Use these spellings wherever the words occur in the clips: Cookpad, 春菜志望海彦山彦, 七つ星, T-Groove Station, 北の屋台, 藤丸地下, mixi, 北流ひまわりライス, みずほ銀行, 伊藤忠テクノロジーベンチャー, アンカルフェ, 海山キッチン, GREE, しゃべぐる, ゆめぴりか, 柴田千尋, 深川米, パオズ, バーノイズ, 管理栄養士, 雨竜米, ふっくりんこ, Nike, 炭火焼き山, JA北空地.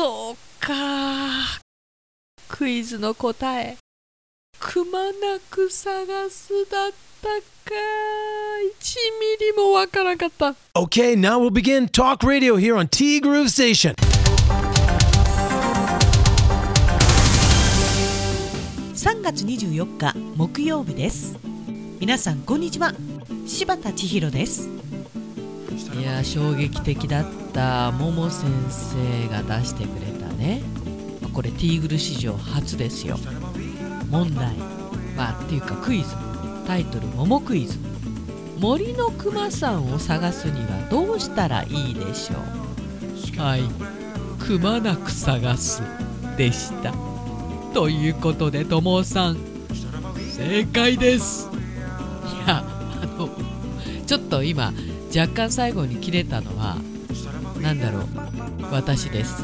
そうか。クイズの答え、くまなく探すだったか。1ミリもわからなかった。Okay, now we'll begin talk radio here on T-Groove Station. 3月24日木曜日です。皆さんこんにちは。柴田千尋です。いや衝撃的だった桃先生が出してくれたね。これ T-Groove 史上初ですよ。問題、っていうかクイズ、タイトル桃クイズ。森のくまさんを探すにはどうしたらいいでしょう。はい、くまなく探すでした。ということでともさん正解です。いやちょっと今若干最後に切れたのは私です。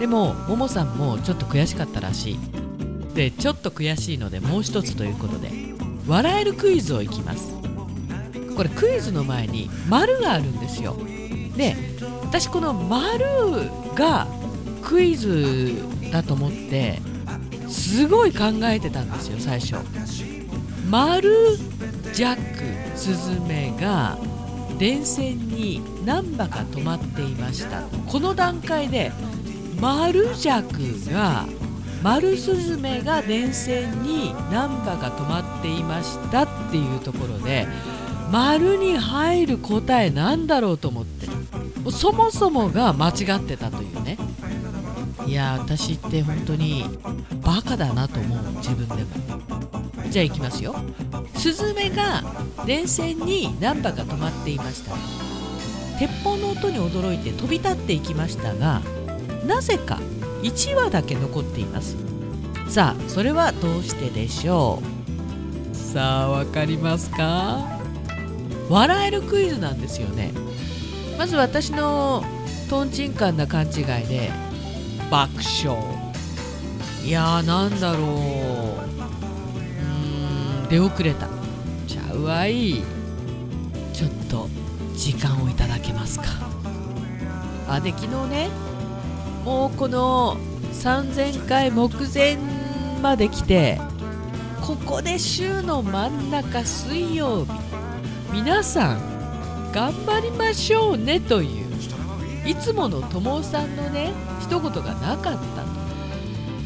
でもももさんもちょっと悔しかったらしい。でちょっと悔しいのでもう一つということで笑えるクイズをいきます。これクイズの前に丸があるんですよ。で私この丸がクイズだと思ってすごい考えてたんですよ最初。丸ジャックスズメが電線に何羽か止まっていました。この段階で丸ジャクが丸スズメが電線に何羽が止まっていましたっていうところで丸に入る答えなんだろうと思ってそもそもが間違ってたというね。いや私って本当にバカだなと思う自分でも。じゃあいきますよ。スズメが電線に何羽か止まっていました。鉄砲の音に驚いて飛び立っていきましたがなぜか1羽だけ残っています。さあそれはどうしてでしょう。さあわかりますか。笑えるクイズなんですよね。まず私のトンチンカンな勘違いで爆笑。いやなんだろう、出遅れた。ちゃうわい。ちょっと時間をいただけますか。で昨日ねもうこの3000回目前まで来てここで週の真ん中水曜日皆さん頑張りましょうねといういつものともさんのね一言がなかった。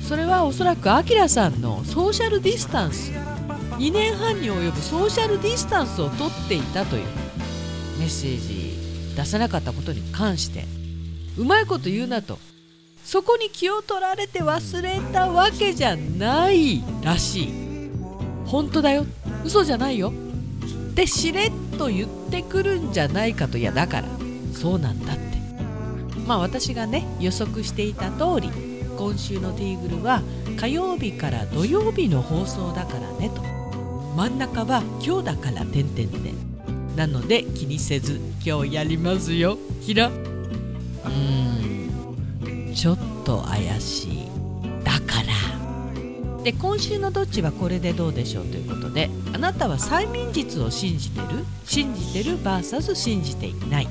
それはおそらくあきらさんのソーシャルディスタンス2年半に及ぶソーシャルディスタンスをとっていたというメッセージ出さなかったことに関してうまいこと言うなとそこに気を取られて忘れたわけじゃないらしい。本当だよ嘘じゃないよってしれっと言ってくるんじゃないかと。いやだからそうなんだって私がね予測していた通り今週の T-Groove は火曜日から土曜日の放送だからねと真ん中は今日だから点々でなので気にせず今日やりますよキラ。ちょっと怪しいだからで今週のどっちはこれでどうでしょうということであなたは催眠術を信じてる信じてる vs 信じていない。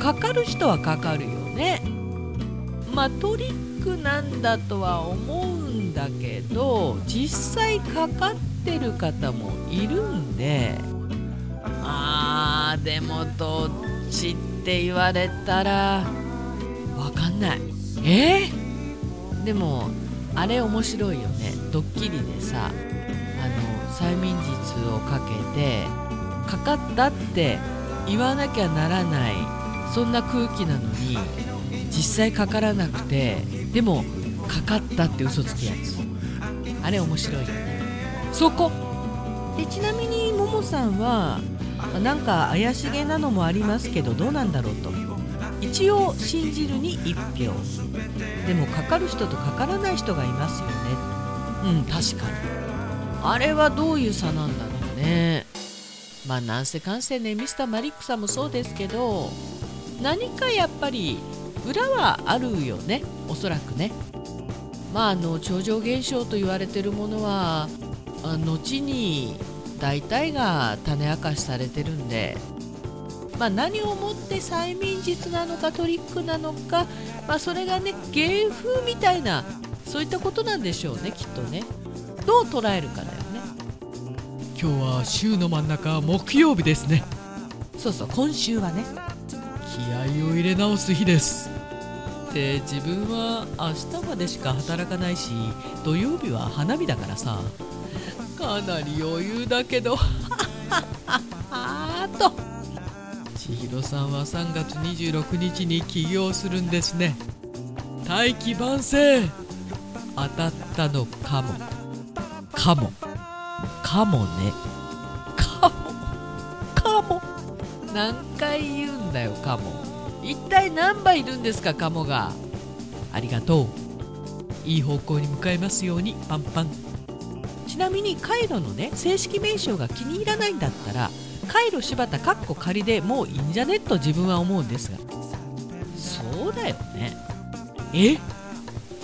かかる人はかかるよね。トリックなんだとは思うんだけど実際かかってる方もいるんででもどっちって言われたらわかんない。でもあれ面白いよね。ドッキリでさ催眠術をかけてかかったって言わなきゃならないそんな空気なのに実際かからなくてでもかかったって嘘つくやつあれ面白いよね。そこでちなみにももさんはなんか怪しげなのもありますけどどうなんだろうと一応信じるに1票。でもかかる人とかからない人がいますよね。確かにあれはどういう差なんだろうね。なんせかんせねミスターマリックさんもそうですけど何かやっぱり裏はあるよねおそらくね。超常現象と言われてるものは後に大体が種明かしされてるんでまあ、何をもって催眠術なのかトリックなのか、まあ、それがね芸風みたいなそういったことなんでしょうね、きっとね。どう捉えるかだよね。今日は週の真ん中木曜日ですね。そうそう、今週はね気合を入れ直す日です。で、自分は明日までしか働かないし、土曜日は花火だからさ、かなり余裕だけどと。千尋さんは3月26日に起業するんですね。大器晩成、当たったのかもかもかもね、かもかも、何回言うんだよかも。一体何羽いるんですかかもが。ありがとう、いい方向に向かいますようにパンパン。ちなみにカイロのね正式名称が気に入らないんだったら、カイロ柴田かっこ仮でもういいんじゃねと自分は思うんですが。そうだよね。い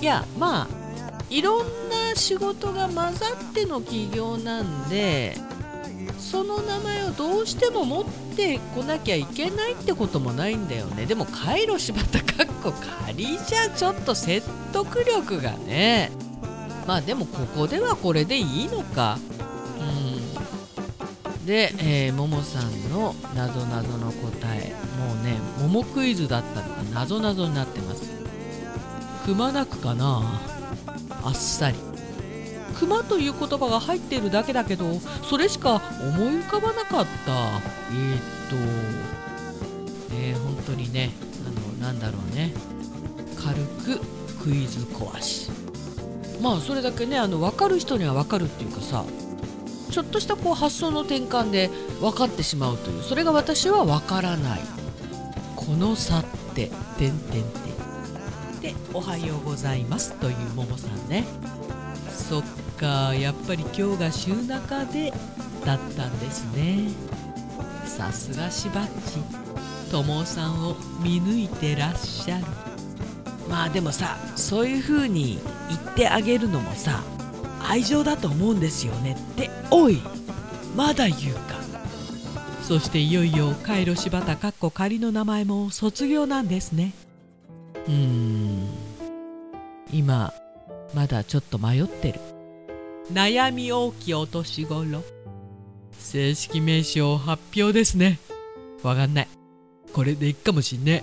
や、まあいろんな仕事が混ざっての起業なんで、その名前をどうしても持ってこなきゃいけないってこともないんだよね。でもカイロ柴田かっこ仮じゃちょっと説得力がね。まあでもここではこれでいいのか。で、ももさんのなぞなぞの答え、もうねももクイズだったのがなぞなぞになってます。くまなくかな、あっさり。くまという言葉が入っているだけだけど、それしか思い浮かばなかった。本当にね、なんだろうね、軽くクイズ壊し。まあそれだけね、分かる人には分かるっていうかさ、ちょっとしたこう発想の転換で分かってしまうという、それが私は分からない。この差っててんてんてんで、おはようございますというももさんね。そっか、やっぱり今日が週中でだったんですね。さすがしばっち、ともさんを見抜いてらっしゃる。まあでもさ、そういう風に言ってあげるのもさ、愛情だと思うんですよねって。おい、まだ言うか。そしていよいよカイロ柴田かっこ仮の名前も卒業なんですね。今まだちょっと迷ってる。悩み多きお年頃、正式名称発表ですね。わかんない、これでいっかもしんね。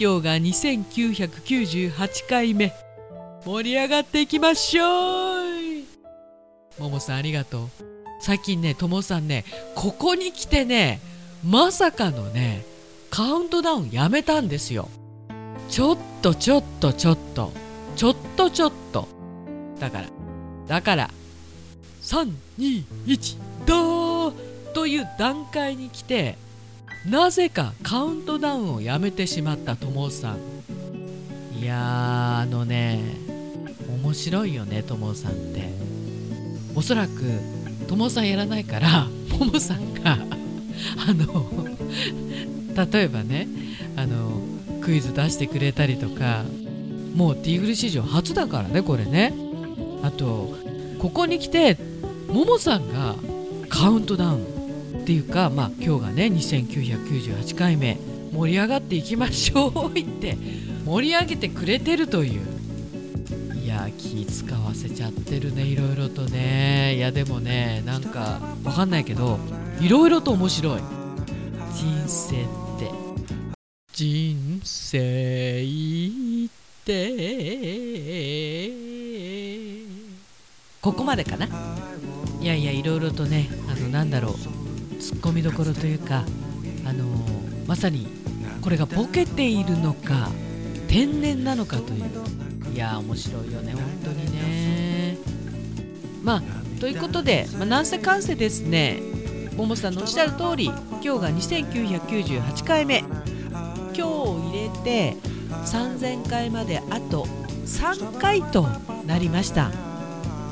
今日が2998回目、盛り上がっていきましょう。ももさんありがとう。最近ね、ともさんね、ここに来てね、まさかのねカウントダウンやめたんですよ。ちょっとだから321ドーという段階に来て、なぜかカウントダウンをやめてしまったともさん。いやー、面白いよね、ともさんって。おそらくともさんやらないから、ももさんが例えばね、クイズ出してくれたりとか、もうT-Groove史上初だからね、これね。あとここに来てももさんがカウントダウンっていうか、まあ今日がね2998回目、盛り上がっていきましょうって盛り上げてくれてるという。いや、気使わせちゃってるね、いろいろとね。いやでもね、なんかわかんないけど、いろいろと面白い。人生ってここまでかな。いやいや、いろいろとね、ツッコミどころというか、まさにこれがボケているのか天然なのかという。いや、面白いよね、本当にね。まあということで、なんせかんせですね、ももさんのおっしゃる通り、今日が2998回目、今日を入れて3000回まであと3回となりました。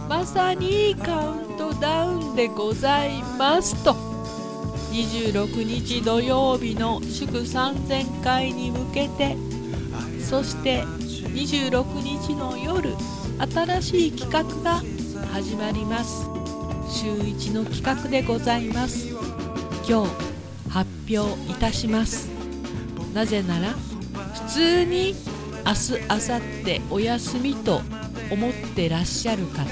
まさにカウントダウンでございますと。26日土曜日の祝3000回に向けて、そして26日の夜、新しい企画が始まります。週1の企画でございます。今日発表いたします。なぜなら普通に明日明後日お休みと思ってらっしゃる方、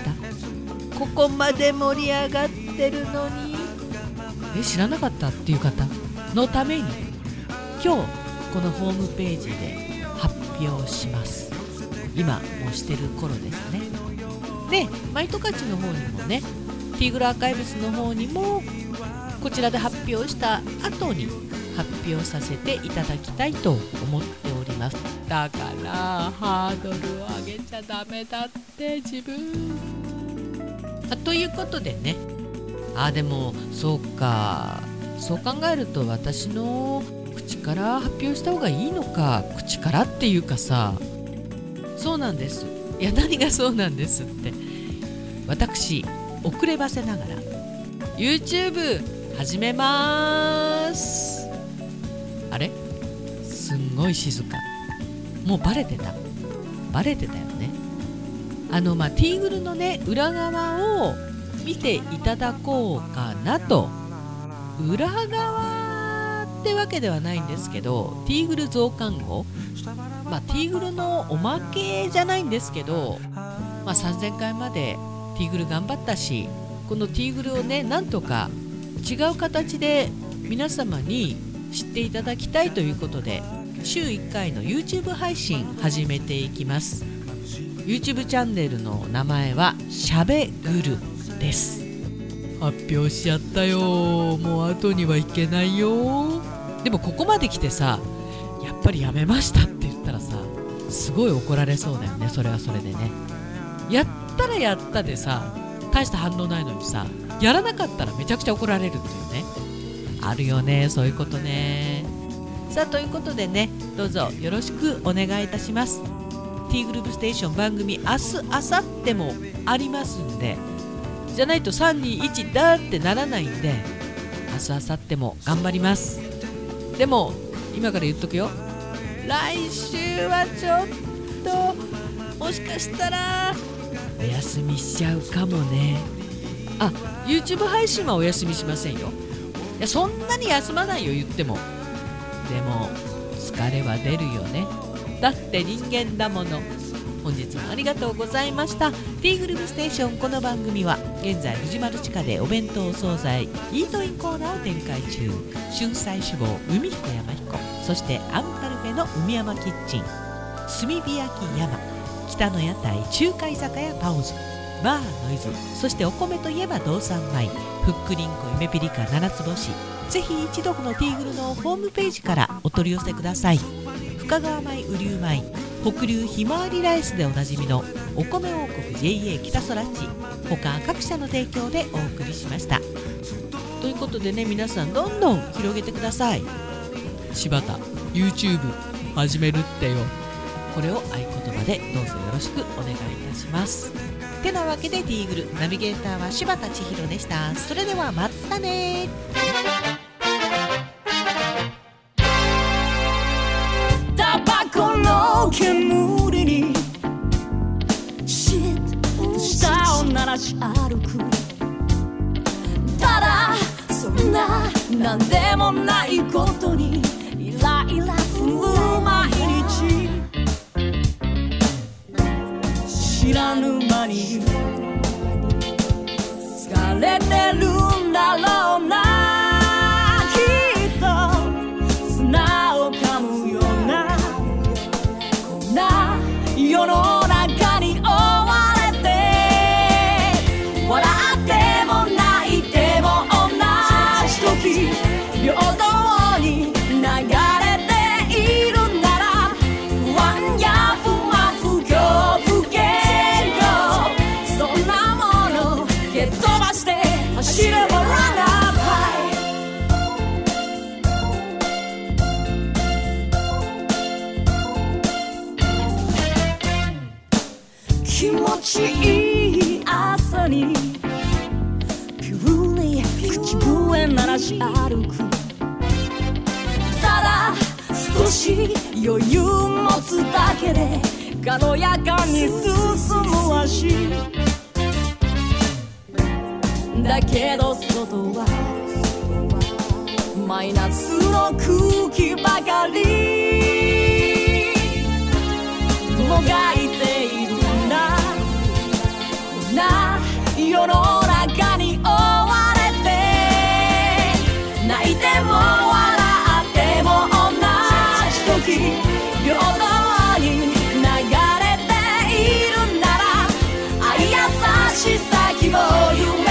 ここまで盛り上がってるのに知らなかったっていう方のために今日このホームページで発表します。今もしてる頃ですね。で、マイトカチの方にもね、T-Grooveアーカイブスの方にもこちらで発表した後に発表させていただきたいと思っております。だからハードルを上げちゃダメだって自分ということでね。でもそうか、そう考えると私の口から発表した方がいいのか、口からっていうかさ、そうなんです。いや何がそうなんですって、私遅ればせながら YouTube 始めまーす。あれすんごい静か、もうバレてたよね。T-Grooveのね裏側を見ていただこうかなと。裏側ってわけではないんですけど、 T-Groove 増刊号、T-Grooveのおまけじゃないんですけど、3000回までT-Groove頑張ったし、このT-Grooveをねなんとか違う形で皆様に知っていただきたいということで、週1回の YouTube 配信始めていきます。 YouTube チャンネルの名前はしゃべぐるです。発表しちゃったよ、もう後にはいけないよ。でもここまで来てさ、やっぱりやめましたって言ったらさ、すごい怒られそうだよね。それはそれでね、やったでさ大した反応ないのにさ、やらなかったらめちゃくちゃ怒られるっていうね、あるよね、そういうことね。さあということでね、どうぞよろしくお願いいたします。 T-Groove Station 番組明日明後日もありますんで、じゃないと 3,2,1 だってならないんで、明日明後日も頑張ります。でも今から言っとくよ、来週はちょっともしかしたらお休みしちゃうかもね。YouTube 配信はお休みしませんよ。いやそんなに休まないよ、言っても。でも疲れは出るよね、だって人間だもの。本日もありがとうございました。 T-Groove Station、 この番組は現在藤丸地下でお弁当お惣菜イートインコーナーを展開中、春菜志望海彦山彦、そしてアンカルフェの海山キッチン、炭火焼き山、北の屋台、中華居酒屋パオズ、バーノイズ、そしてお米といえば道産米、ふっくりんこ、ゆめぴりか、七つ星。ぜひ一度このT-Grooveのホームページからお取り寄せください。深川米、雨竜米、北流ひまわりライスでおなじみのお米王国 JA 北空地、他各社の提供でお送りしました。ということでね、皆さんどんどん広げてください。柴田 YouTube 始めるってよ、これを合言葉でどうぞよろしくお願いいたします。てなわけでT-Grooveナビゲーターは柴田千尋でした。それではまたね。タバコの煙にシッと舌を鳴らし歩く、ただそんな何でもないことにイライラする毎日、知らぬ間に疲れてるんだろうな、きっと砂を噛むようなこんな世の中に追われて、笑っても泣いても同じ時平等に流れているなら、不安や不満不況不景走ればランナーパイ、気持ちいい朝にピューに口笛鳴らし歩く、ただ少し余裕持つだけで軽やかに進む足だけど、外はマイナスの空気ばかりもがいているんだ。こんな世の中に追われて泣いても笑っても同じ時平等に流れているんだら愛や優しさ希望夢